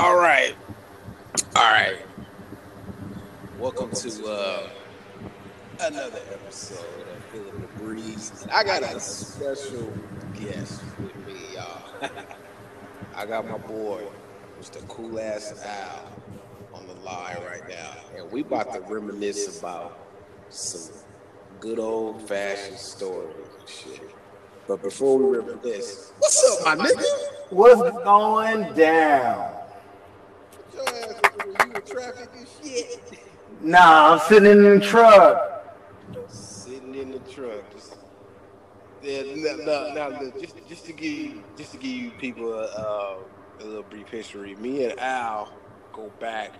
All right. Welcome to another episode of Feeling the Breeze. And I got a special guest with me, y'all. I got my boy, Mr. Cool Ass Al, on the line right now, and we about to reminisce about some good old fashioned stories and shit. But before we reminisce, what's up, my nigga? What's going down? Your ass was you in traffic and shit. Nah, I'm sitting in the truck. Just, look, just to give you people a little brief history. Me and Al go back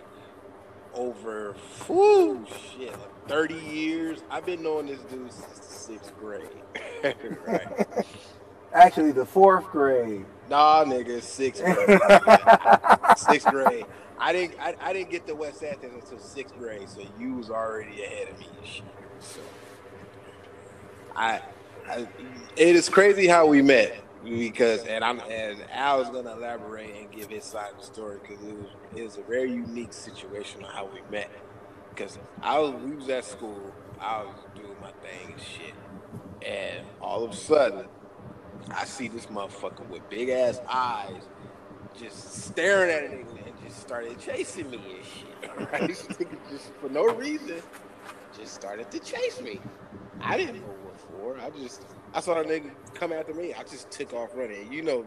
over 30 years. I've been knowing this dude since sixth grade. Right. Actually, the fourth grade. Nah, nigga, sixth grade. I didn't get to West Athens until sixth grade, so you was already ahead of me. So it is crazy how we met, because and Al is gonna elaborate and give his side of the story, because it was a very unique situation on how we met. Because we was at school, I was doing my thing and shit, and all of a sudden, I see this motherfucker with big ass eyes just staring at a nigga and just started chasing me and shit. Right? This nigga just for no reason just started to chase me. I didn't know what for. I saw a nigga come after me. I just took off running. You know,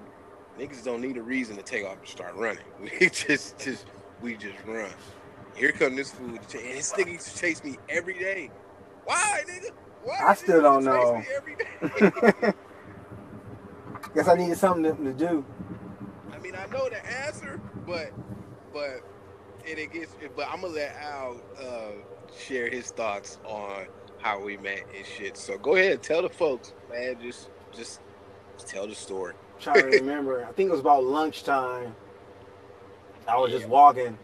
niggas don't need a reason to take off and start running. We just run. Here come this fool, and this nigga used to chase me every day. Why, nigga? Why? I still don't know. Chase me every day? Guess I needed something to do. I mean, I know the answer, but I'm gonna let Al share his thoughts on how we met and shit. So go ahead and tell the folks, man. Just tell the story. I'm trying to remember. I think it was about lunchtime. I was just walking,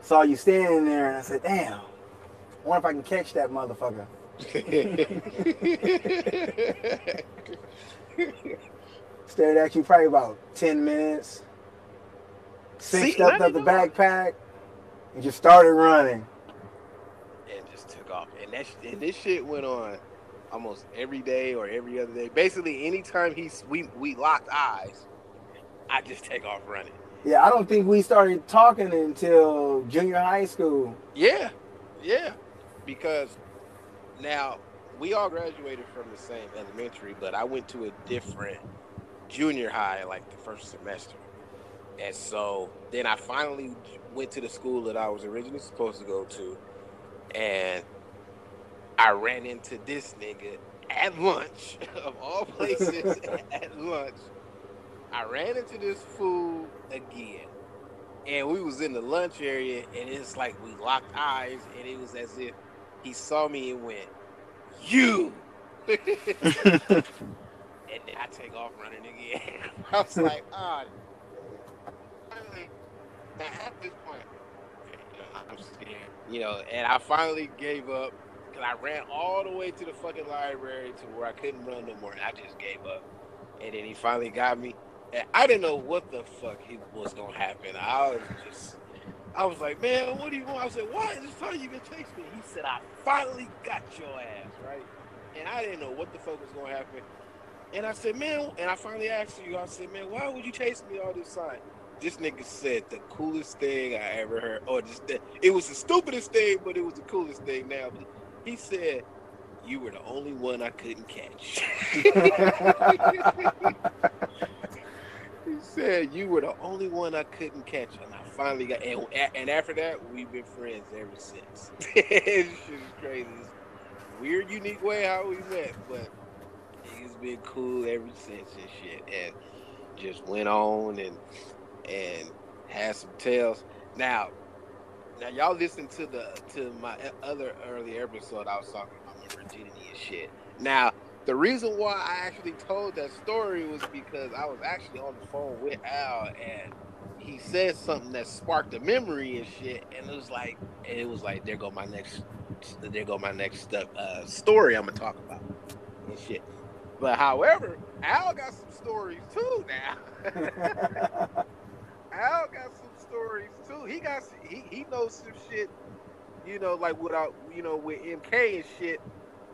saw you standing there, and I said, "Damn, I wonder if I can catch that motherfucker." Stared at you probably about 10 minutes. Stepped up the backpack and just started running. And just took off. And this shit went on almost every day or every other day. Basically, anytime we locked eyes, I just take off running. Yeah, I don't think we started talking until junior high school. Yeah. Because now we all graduated from the same elementary, but I went to a different junior high like the first semester, and so then I finally went to the school that I was originally supposed to go to, and I ran into this nigga at lunch of all places. I ran into this fool again, and we was in the lunch area, and it's like we locked eyes, and it was as if he saw me and went, "You." And then I take off running again. I was like, at this point, I'm scared. You know, and I finally gave up, because I ran all the way to the fucking library to where I couldn't run no more. And I just gave up. And then he finally got me. And I didn't know what the fuck was going to happen. I was like, "Man, what do you want?" I said, "Why is this time you been chasing me?" He said, "I finally got your ass," right? And I didn't know what the fuck was going to happen. And I said, "Man," and I finally asked you, I said, "Man, why would you chase me all this time?" This nigga said the coolest thing I ever heard. It was the stupidest thing, but it was the coolest thing now. He said, "You were the only one I couldn't catch." He said, "You were the only one I couldn't catch." And I finally got, and after that, we've been friends ever since. This shit is crazy. It's a weird, unique way how we met, but it's been cool ever since and shit, and just went on and had some tales. Now y'all listen to my other early episode. I was talking about my virginity and shit. Now the reason why I actually told that story was because I was actually on the phone with Al, and he said something that sparked a memory and shit, and it was like there go my next story I'm gonna talk about and shit. But however, Al got some stories too now. Al got some stories He got he knows some shit, you know, like without, you know, with MK and shit.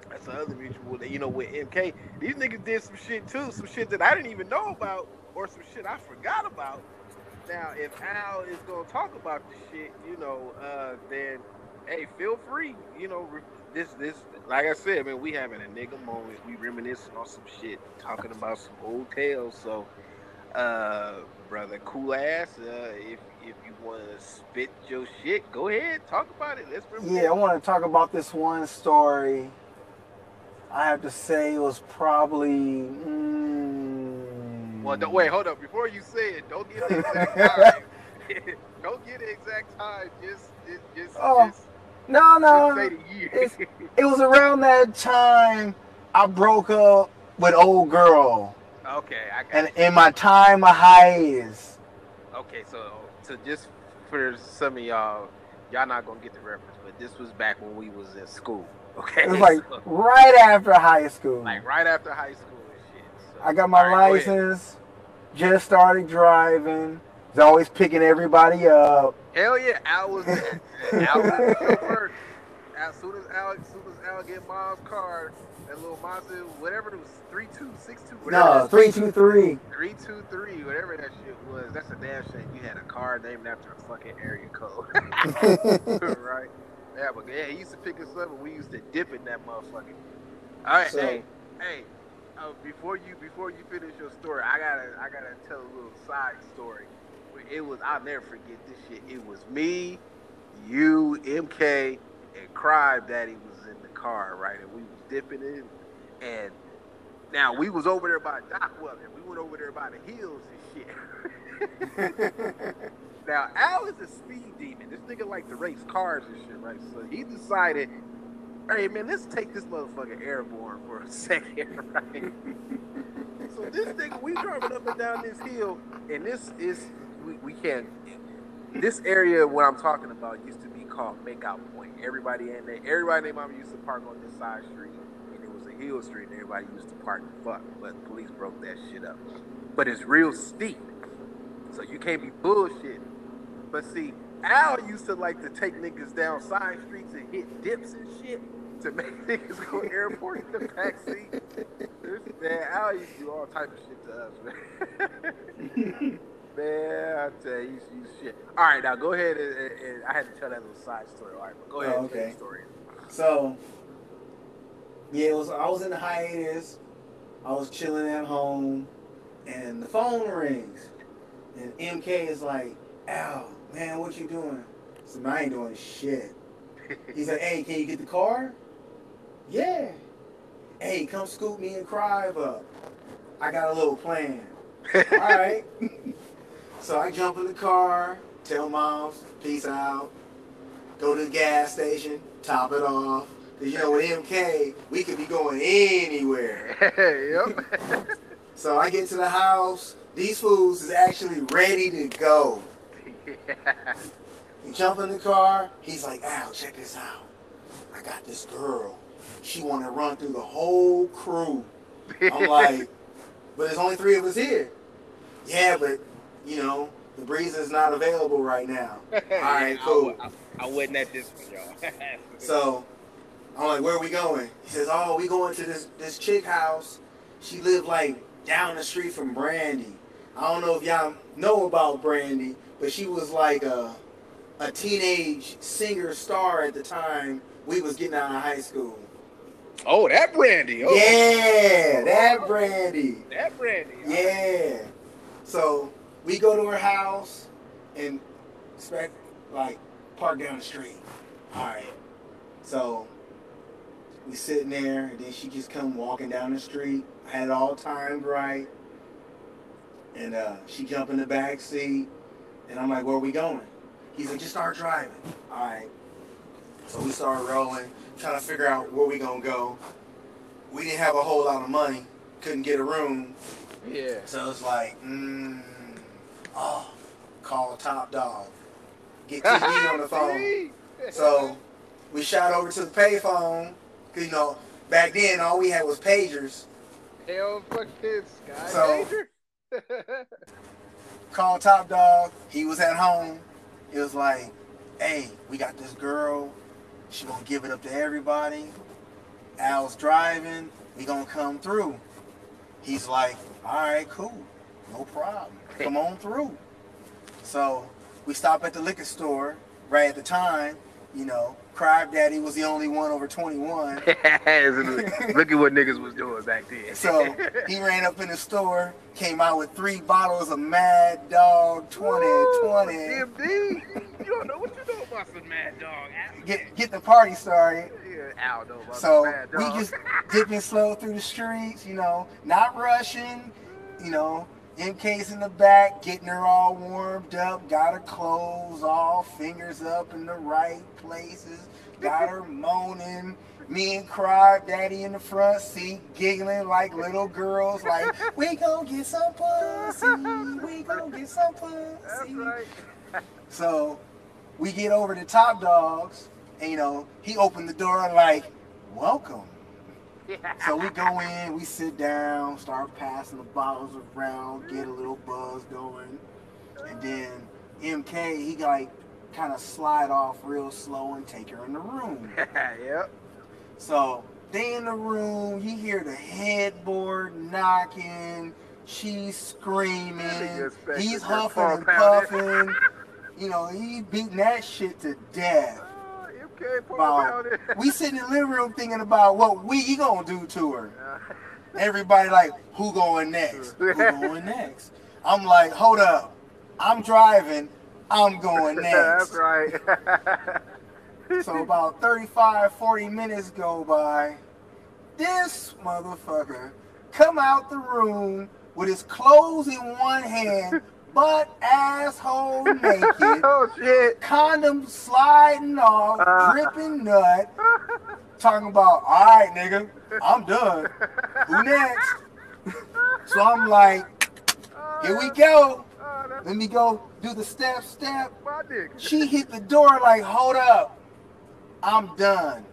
That's the other mutual that, you know, with MK. These niggas did some shit too, some shit that I didn't even know about, or some shit I forgot about. Now, if Al is gonna talk about this shit, you know, then hey, feel free, you know. This like I said, man, we having a nigga moment. We reminiscing on some shit, talking about some old tales. So, brother, cool ass. If you want to spit your shit, go ahead, talk about it. Let's remember. Yeah, I want to talk about this one story. I have to say, it was probably. Well, don't, wait, hold up. Before you say it, don't get the exact time. Don't get the exact time. Just No. It was around that time I broke up with old girl. Okay, I got and you. In my time of hiatus. Okay, so just for some of y'all not gonna get the reference, but this was back when we was in school. Okay, it was like so, right after high school. Like right after high school and shit. So, I got my license, just started driving. Was always picking everybody up. Hell yeah, Al was the chauffeur. As soon as Al get Mom's car, that little monster, whatever it was, 3262, whatever. No, 323. 323, whatever that shit was. That's a damn shame you had a car named after a fucking area code. Right? Yeah, but yeah, he used to pick us up and we used to dip in that motherfucker. All right, so, hey. Before you finish your story, I gotta tell a little side story. I'll never forget this shit. It was me, you, MK, and Crime Daddy was in the car, right? And we was dipping in. And now we was over there by Doc Weldon. We went over there by the hills and shit. Now Al is a speed demon. This nigga like to race cars and shit, right? So he decided, hey man, let's take this motherfucker airborne for a second, right? So this nigga, we driving up and down this hill, and this is we can't. This area, what I'm talking about, used to be called Makeout Point. Everybody named Mama used to park on this side street, and it was a hill street, and everybody used to park and fuck. But the police broke that shit up. But it's real steep, so you can't be bullshitting. But see, Al used to like to take niggas down side streets and hit dips and shit to make niggas go airport in the backseat. Man, Al used to do all type of shit to us, man. Man, I tell you, you shit. All right, now go ahead and I had to tell that little side story. All right, but go ahead and tell the story. So, yeah, I was in the hiatus. I was chilling at home, and the phone rings, and MK is like, Al, man, what you doing? I said, man, I ain't doing shit. He said, hey, can you get the car? Yeah. Hey, come scoop me and Crive up. I got a little plan. All right. So I jump in the car, tell Moms, peace out, go to the gas station, top it off. Because, you know, with MK, we could be going anywhere. Yep. So I get to the house. These fools is actually ready to go. Yeah. We jump in the car. He's like, Al, check this out. I got this girl. She want to run through the whole crew. I'm like, but there's only three of us here. Yeah, but, you know, the breeze is not available right now. All right, cool. I wasn't at this one, y'all. So I'm like, where are we going? He says, oh, we going to this chick house. She lived, like, down the street from Brandy. I don't know if y'all know about Brandy, but she was like a teenage singer star at the time we was getting out of high school. Oh, that Brandy. Oh. Yeah, that Brandy. That Brandy. Yeah. So we go to her house and expect, like, park down the street. All right. So we sitting there, and then she just come walking down the street. I had it all timed right. And she jump in the back seat. And I'm like, where are we going? He's like, just start driving. All right. So we start rolling, trying to figure out where we going to go. We didn't have a whole lot of money. Couldn't get a room. Yeah. So it's like, call Top Dog. Get TV on the phone. So we shot over to the payphone. Because, you know, back then, all we had was pagers. Hell, fuck this guy. So, pager? Called Top Dog. He was at home. It was like, hey, we got this girl. She gonna give it up to everybody. Al's driving. We gonna come through. He's like, all right, cool. No problem. Come on through. So we stopped at the liquor store right at the time. You know, Crab Daddy was the only one over 21. Look at what niggas was doing back then. So he ran up in the store, came out with 3 bottles of Mad Dog 2020. You don't know what you know about some Mad Dog. Get the party started. Yeah, I don't know about some Mad Dog. So we just dipping slow through the streets, you know, not rushing, you know. MK's in the back, getting her all warmed up, got her clothes all fingers up in the right places, got her moaning. Me and Crab Daddy in the front seat, giggling like little girls, like, we gonna get some pussy, we gonna get some pussy. That's right. So we get over to Top Dogs, and you know, he opened the door and like, welcome. So we go in, we sit down, start passing the bottles around, get a little buzz going. And then MK, he like kind of slide off real slow and take her in the room. Yep. So they in the room, you hear the headboard knocking, she's screaming, he's huffing and puffing. You know, he beating that shit to death. We sitting in the living room thinking about what we gonna do to her. Everybody like, who going next? Who going next? I'm like, hold up. I'm driving. I'm going next. That's right. So about 35, 40 minutes go by. This motherfucker come out the room with his clothes in one hand, butt asshole naked, oh, shit. Condom sliding off, dripping nut, talking about, all right, nigga, I'm done. Who next? So I'm like, here we go. Let me go do the step. She hit the door like, hold up, I'm done.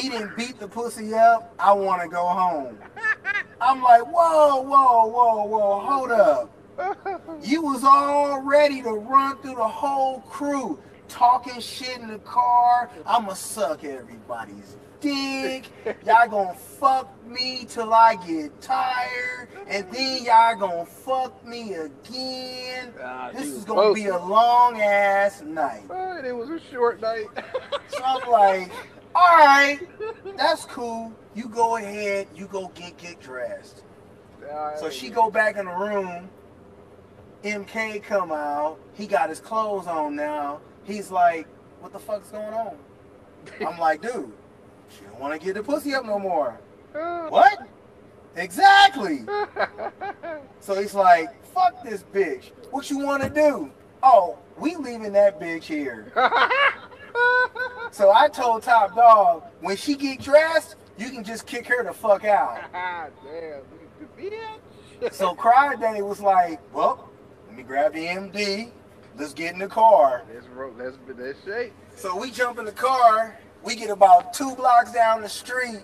He didn't beat the pussy up. I want to go home. I'm like, whoa, hold up. You was all ready to run through the whole crew, talking shit in the car. I'ma suck everybody's dick. Y'all gonna fuck me till I get tired, and then y'all gonna fuck me again. This is gonna be a long ass night. But it was a short night. So I'm like, all right, that's cool. You go ahead. You go get dressed. Right. So she go back in the room. MK come out, he got his clothes on now. He's like, what the fuck's going on? I'm like, dude, she don't want to get the pussy up no more. What? Exactly. So he's like, fuck this bitch. What you want to do? Oh, we leaving that bitch here. So I told Top Dog, when she get dressed, you can just kick her the fuck out. Damn. So Crab Daddy was like, well, let me grab the MD. Let's get in the car. Let's shake. So we jump in the car. We get about 2 blocks down the street.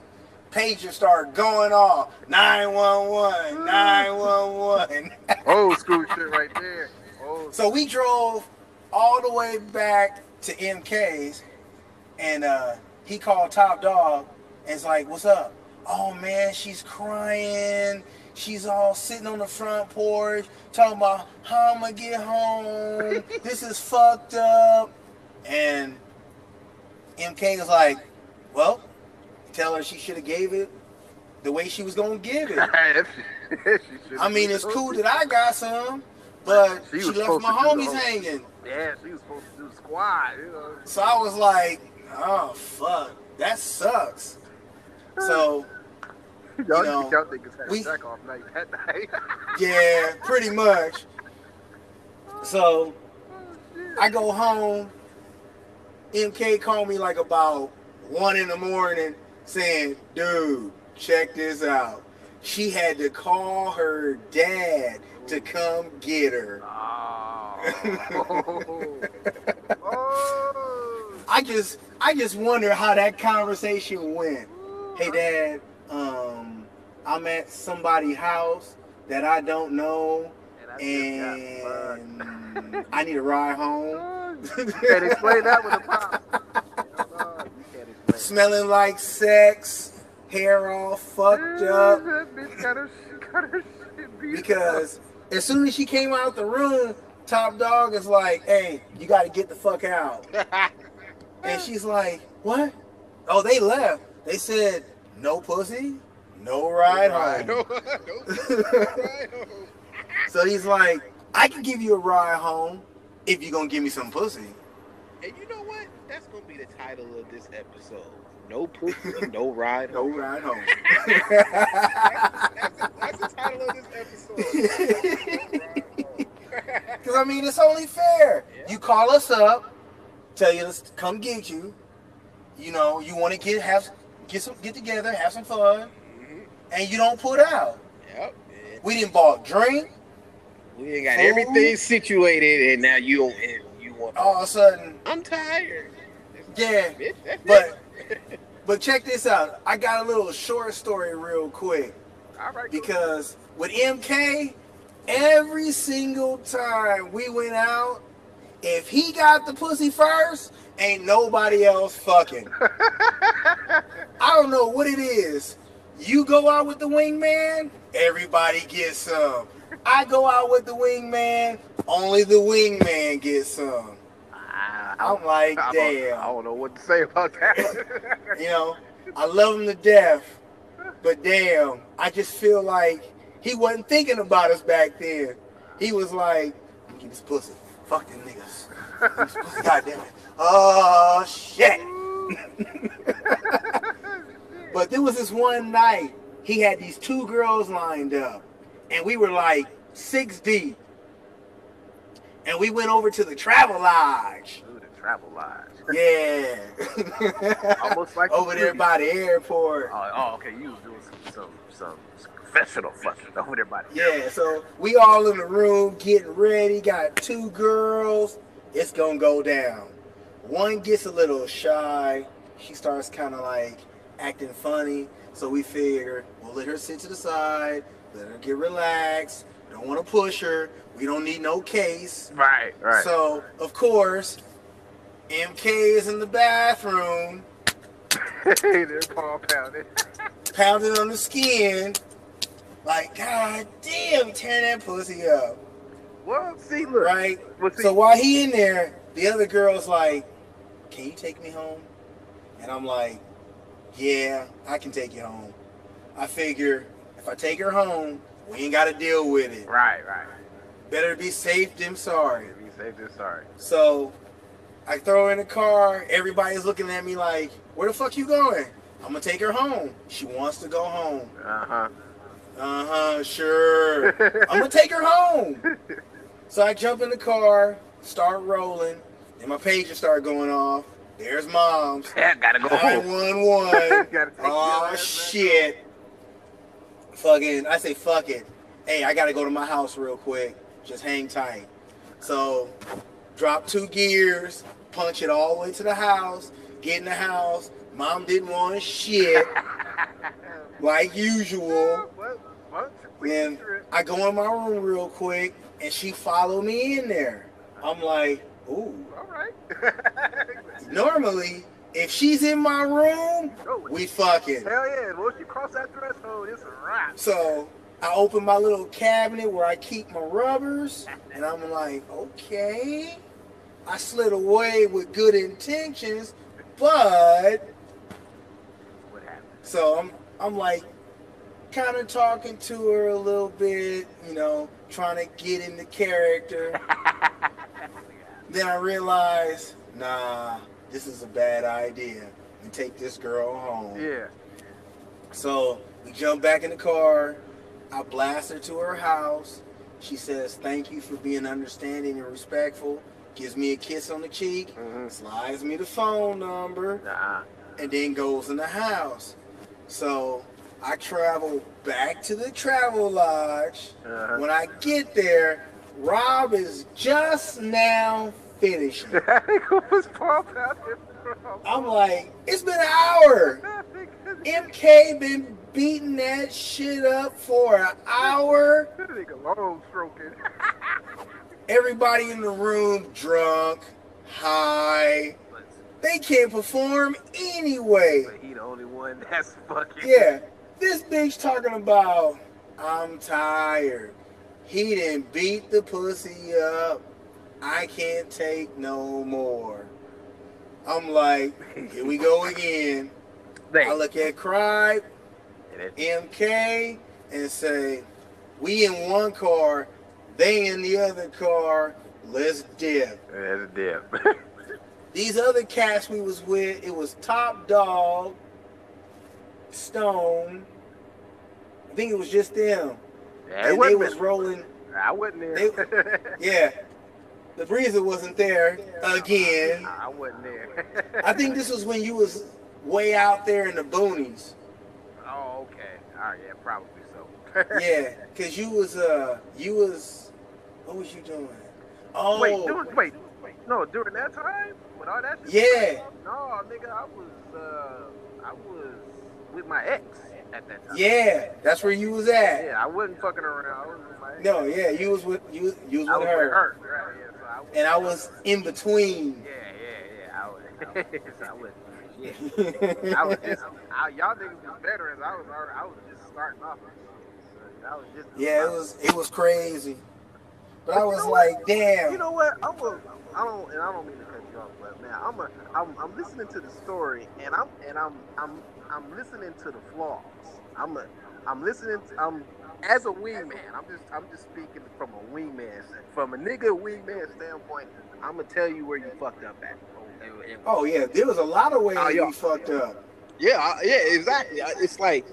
Pager start going off. 911, 911. Old school shit right there. So we drove all the way back to MK's, and he called Top Dog and it's like, what's up? Oh man, she's crying. She's all sitting on the front porch, talking about how I'm gonna get home. This is fucked up. And MK was like, well, tell her she should have gave it the way she was gonna give it. I mean, it's cool that I got some, but she left my homies hanging. Yeah, she was supposed to do squad. You know? So I was like, oh, fuck, that sucks. So... Y'all niggas had a jack off night that night. Yeah, pretty much. So, I go home. MK called me like about 1 in the morning saying, dude, check this out. She had to call her dad to come get her. Oh. Oh. I just wonder how that conversation went. Hey, Dad. I'm at somebody's house that I don't know, and I need a ride home. You can't explain that with a pop. Smelling like sex, hair all fucked up. That bitch got her shit beat up. Because as soon as she came out the room, Top Dog is like, "Hey, you got to get the fuck out." And she's like, "What? Oh, they left. They said no pussy, no ride home." So he's like, "I can give you a ride home if you're gonna give me some pussy." And you know what? That's gonna be the title of this episode: "No Pussy, No Ride Home." No ride home. That's the title of this episode. Because I mean, it's only fair. Yeah. You call us up, tell you to come get you. You know, you want to get together, have some fun, and you don't put out. Yep. Yeah. We didn't bought drink. We ain't got food. Everything situated, and now you want. All of a sudden, I'm tired. Yeah, but check this out. I got a little short story real quick. All right. Because with MK, every single time we went out, if he got the pussy first, ain't nobody else fucking. I don't know what it is. You go out with the wingman, everybody gets some. I go out with the wingman, only the wingman gets some. I'm like, damn. I don't know what to say about that. You know, I love him to death, but damn, I just feel like he wasn't thinking about us back then. He was like, "I'm getting this pussy. Fuck them niggas. God damn it. Oh, shit." But there was this one night, he had these two girls lined up, and we were like 6 deep. And we went over to the Travel Lodge. Ooh, the Travel Lodge. Yeah. Almost like over there by the airport. Oh, okay. You was doing some professional fucking over there by the airport. Yeah, so we all in the room getting ready. Got 2 girls. It's going to go down. One gets a little shy. She starts kind of like acting funny. So we figure we'll let her sit to the side, let her get relaxed. Don't want to push her. We don't need no case. Right. So, of course, MK is in the bathroom. Hey, they're paw pounding. Pounding on the skin. Like, God damn, tearing that pussy up. Well, see, look. Right? Well, see. So while he in there, the other girl's like, "Can you take me home?" And I'm like, "Yeah, I can take you home." I figure if I take her home, we ain't got to deal with it. Right. Better be safe than sorry. So I throw her in the car. Everybody's looking at me like, "Where the fuck you going?" I'm going to take her home. She wants to go home. Sure. I'm going to take her home. So I jump in the car, start rolling, and my pager start going off. There's Mom's. Yeah, gotta go home. 911. Oh, shit. Fucking, I say fuck it. Hey, I gotta go to my house real quick. Just hang tight. So, drop 2 gears, punch it all the way to the house, get in the house. Mom didn't want shit, like usual. Then I go in my room real quick, and she followed me in there. I'm like, ooh. All right. Normally, if she's in my room, we fucking. Hell yeah, once you cross that threshold, it's a wrap. So I open my little cabinet where I keep my rubbers, and I'm like, okay. I slid away with good intentions, but what happened? So I'm like kind of talking to her a little bit, you know, trying to get into character. Then I realized, nah, this is a bad idea, and take this girl home. Yeah. So we jump back in the car. I blast her to her house. She says, "Thank you for being understanding and respectful." Gives me a kiss on the cheek. Slides me the phone number. And then goes in the house. So I travel back to the Travel Lodge. When I get there, Rob is just now finishing. I'm like, it's been an hour. MK been beating that shit up for an hour. Everybody in the room drunk, high. They can't perform anyway. But he the only one that's fucking. Yeah, this bitch talking about I'm tired. He done beat the pussy up. I can't take no more. I'm like, here we go again. I look at Cry, MK, and say, we in one car, they in the other car, let's dip. Let's dip. These other cats we was with, it was Top Dog, Stone. I think it was just them. Yeah, and they was rolling. I wasn't there. Yeah. The Breezer wasn't there again. I wasn't there. I think this was when you was way out there in the boonies. Oh, okay. All right, yeah, probably so. Yeah, because you was, what was you doing? Oh. Wait. No, during that time? When all that shit was going on? No, nigga, I was with my ex at that time. Yeah, that's where you was at. Yeah, I wasn't fucking around. I was with my ex. No, yeah, you was with her. Right, yeah. And I was in between. Yeah. Y'all niggas was veterans. I was just starting off. It was crazy. But I was like, damn. You know what? I don't mean to cut you off, but man, I'm listening to the story, and I'm listening to the flaws. As a wingman, I'm just speaking from a wingman, from a nigga wingman standpoint. I'm gonna tell you where you fucked up at. Oh yeah, there was a lot of ways you fucked up. Yeah, exactly. It's like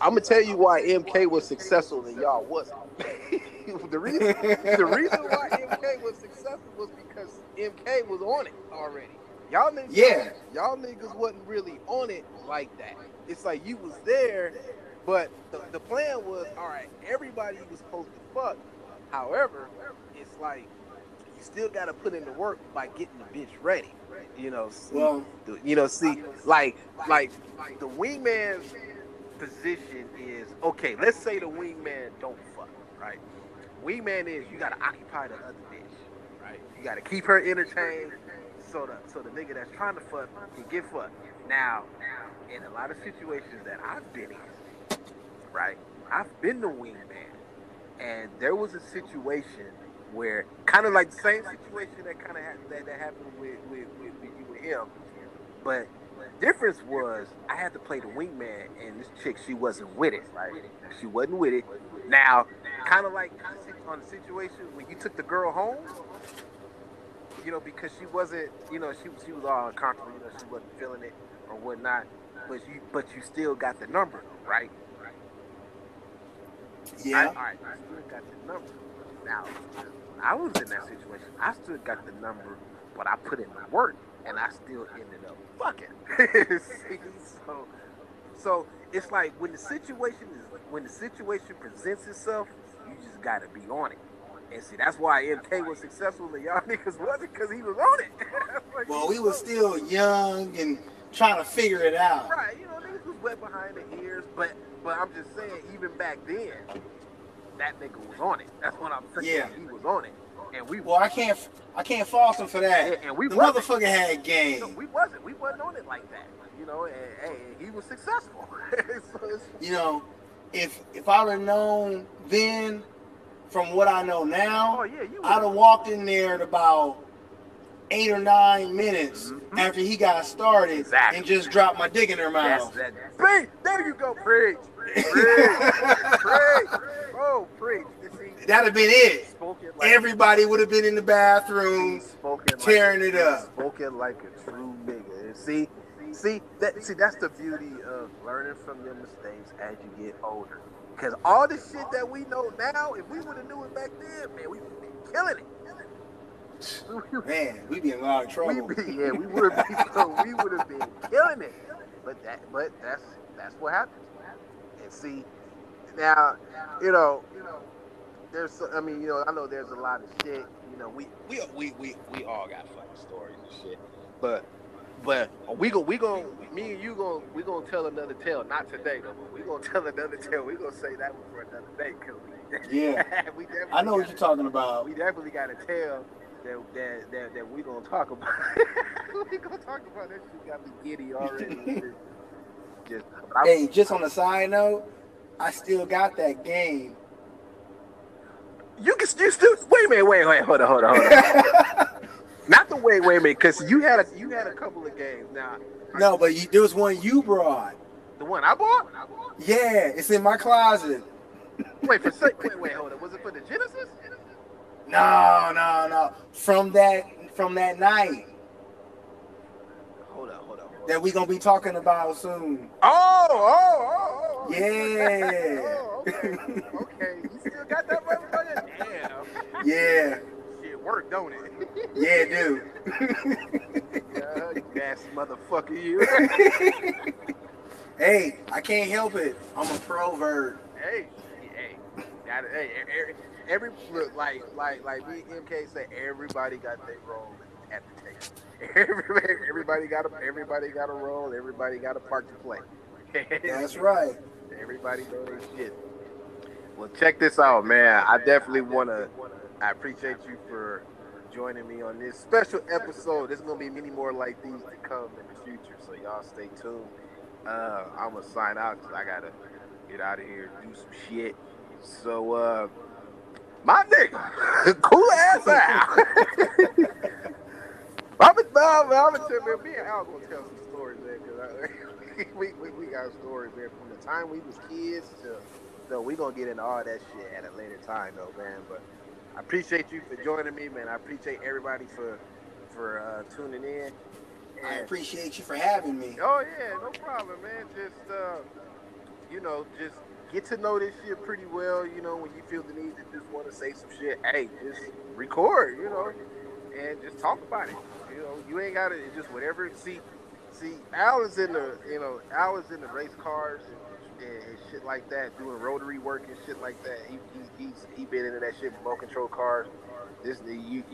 I'm gonna tell you why MK was successful and y'all wasn't. The reason why MK was successful was because MK was on it already. Y'all niggas, y'all niggas wasn't really on it like that. It's like you was there. But the plan was, all right, everybody was supposed to fuck. However, it's like you still got to put in the work by getting the bitch ready. You know, like the wingman's position is, okay, let's say the wingman don't fuck, right? Wingman is you got to occupy the other bitch, right? You got to keep her entertained so the nigga that's trying to fuck can get fucked. Now, in a lot of situations that I've been in, right, I've been the wingman, and there was a situation where kind of like the same situation that happened with you and him, but the difference was I had to play the wingman, and this chick, she wasn't with it. Right, she wasn't with it. Now, kind of like on the situation when you took the girl home, you know, because she wasn't, you know, she was all uncomfortable, you know, she wasn't feeling it or whatnot, but you still got the number, right? Yeah. All right. I still got the number. Now, when I was in that situation, I still got the number, but I put in my work, and I still ended up fucking. so it's like when the situation presents itself, you just gotta be on it. And see, that's why MK was successful, and y'all niggas wasn't, because he was on it. Like, well, we were still young and trying to figure it out. Right. You know, niggas was wet behind the ears, but I'm just saying, even back then, that nigga was on it. That's what I'm saying. Yeah. He was on it, and we. Well, I can't fault him for that. And we. The motherfucker had game. No, we wasn't on it like that, you know. And he was successful. So you know, if I'd have known then, from what I know now, I'd have walked in there at about 8 or 9 minutes after he got started and just dropped my dick in her mouth. Preach! There you go, preach! Preach! Oh, preach! That'd have been it. Everybody would have been in the bathroom tearing it up. Spoken like a true nigga. See, that's the beauty of learning from your mistakes as you get older. Because all the shit that we know now, if we would have knew it back then, man, we would have been killing it. Man, we'd be in a lot of trouble. We would have been killing it. But that's what happens. And see, now, you know, I know there's a lot of shit. You know, we all got fucking stories and shit. But But we gonna tell another tale. Not today though. But we gonna tell another tale. We gonna say that one for another day. Yeah. I know what you're talking about. We definitely got a tale that we gonna talk about. We gonna talk about that. Shit got me giddy already. Just on a side note, I still got that game. You still wait, hold on. Not the wait a minute, because you had a couple of games now. No, but there was one you brought. The one I bought? Yeah, it's in my closet. Wait, hold on. Was it for the Genesis? No. From that night. Hold on. That we gonna be talking about soon. Oh. Yeah. Okay. You still got that motherfucker? Damn. Yeah. Work, don't it? Yeah, dude. You nasty motherfucker, you. Hey, I can't help it. I'm a provert. Hey, like me and MK say, everybody got their role at the table. Everybody got a role. Everybody got a part to play. That's right. Everybody knows their shit. Well, check this out, man. I definitely wanna. I appreciate you for joining me on this special episode. There's going to be many more like these to come in the future, so y'all stay tuned. I'm going to sign out because I got to get out of here and do some shit. So, my nigga, cool ass out. Me and Al going to tell some stories, man, because we got stories, man, from the time we was kids to... So we going to get into all that shit at a later time, though, man, but... I appreciate you for joining me, man. I appreciate everybody for tuning in. And I appreciate you for having me. Oh, yeah, no problem, man. Just, just get to know this shit pretty well, when you feel the need to just want to say some shit. Hey, just record, and just talk about it. You ain't got to, just whatever. See, Al is in the, race cars and shit like that, doing rotary work and shit like that. He been into that shit, remote control cars.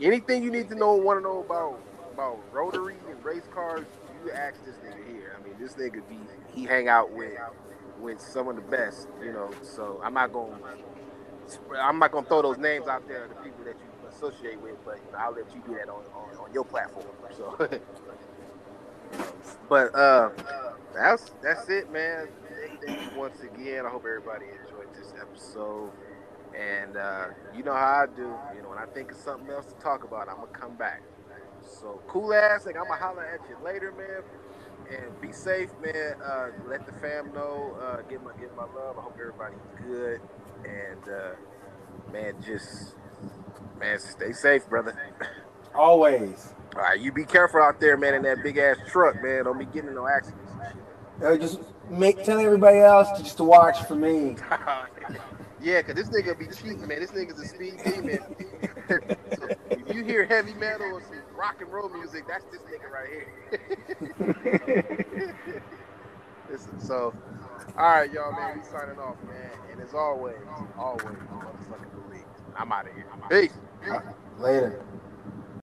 Anything you need to know, want to know about rotary and race cars, you ask this nigga here. I mean, this nigga he hang out with some of the best, So I'm not gonna throw those names out there to the people that you associate with, but I'll let you do that on your platform. So, but that's it, man. Thank you once again. I hope everybody enjoyed this episode. And you know how I do. When I think of something else to talk about, I'm going to come back. So, cool ass. I'm going to holler at you later, man. And be safe, man. Let the fam know. Give my love. I hope everybody's good. And, stay safe, brother. Always. All right, you be careful out there, man, in that big-ass truck, man. Don't be getting in no accidents and shit. Tell everybody else to watch for me. Yeah, because this nigga be cheating, man. This nigga's a speed demon. So if you hear heavy metal or some rock and roll music, that's this nigga right here. Listen, so, all right, y'all, man. We signing off, man. And as always, motherfucking believe. I'm out of here. Peace. Later.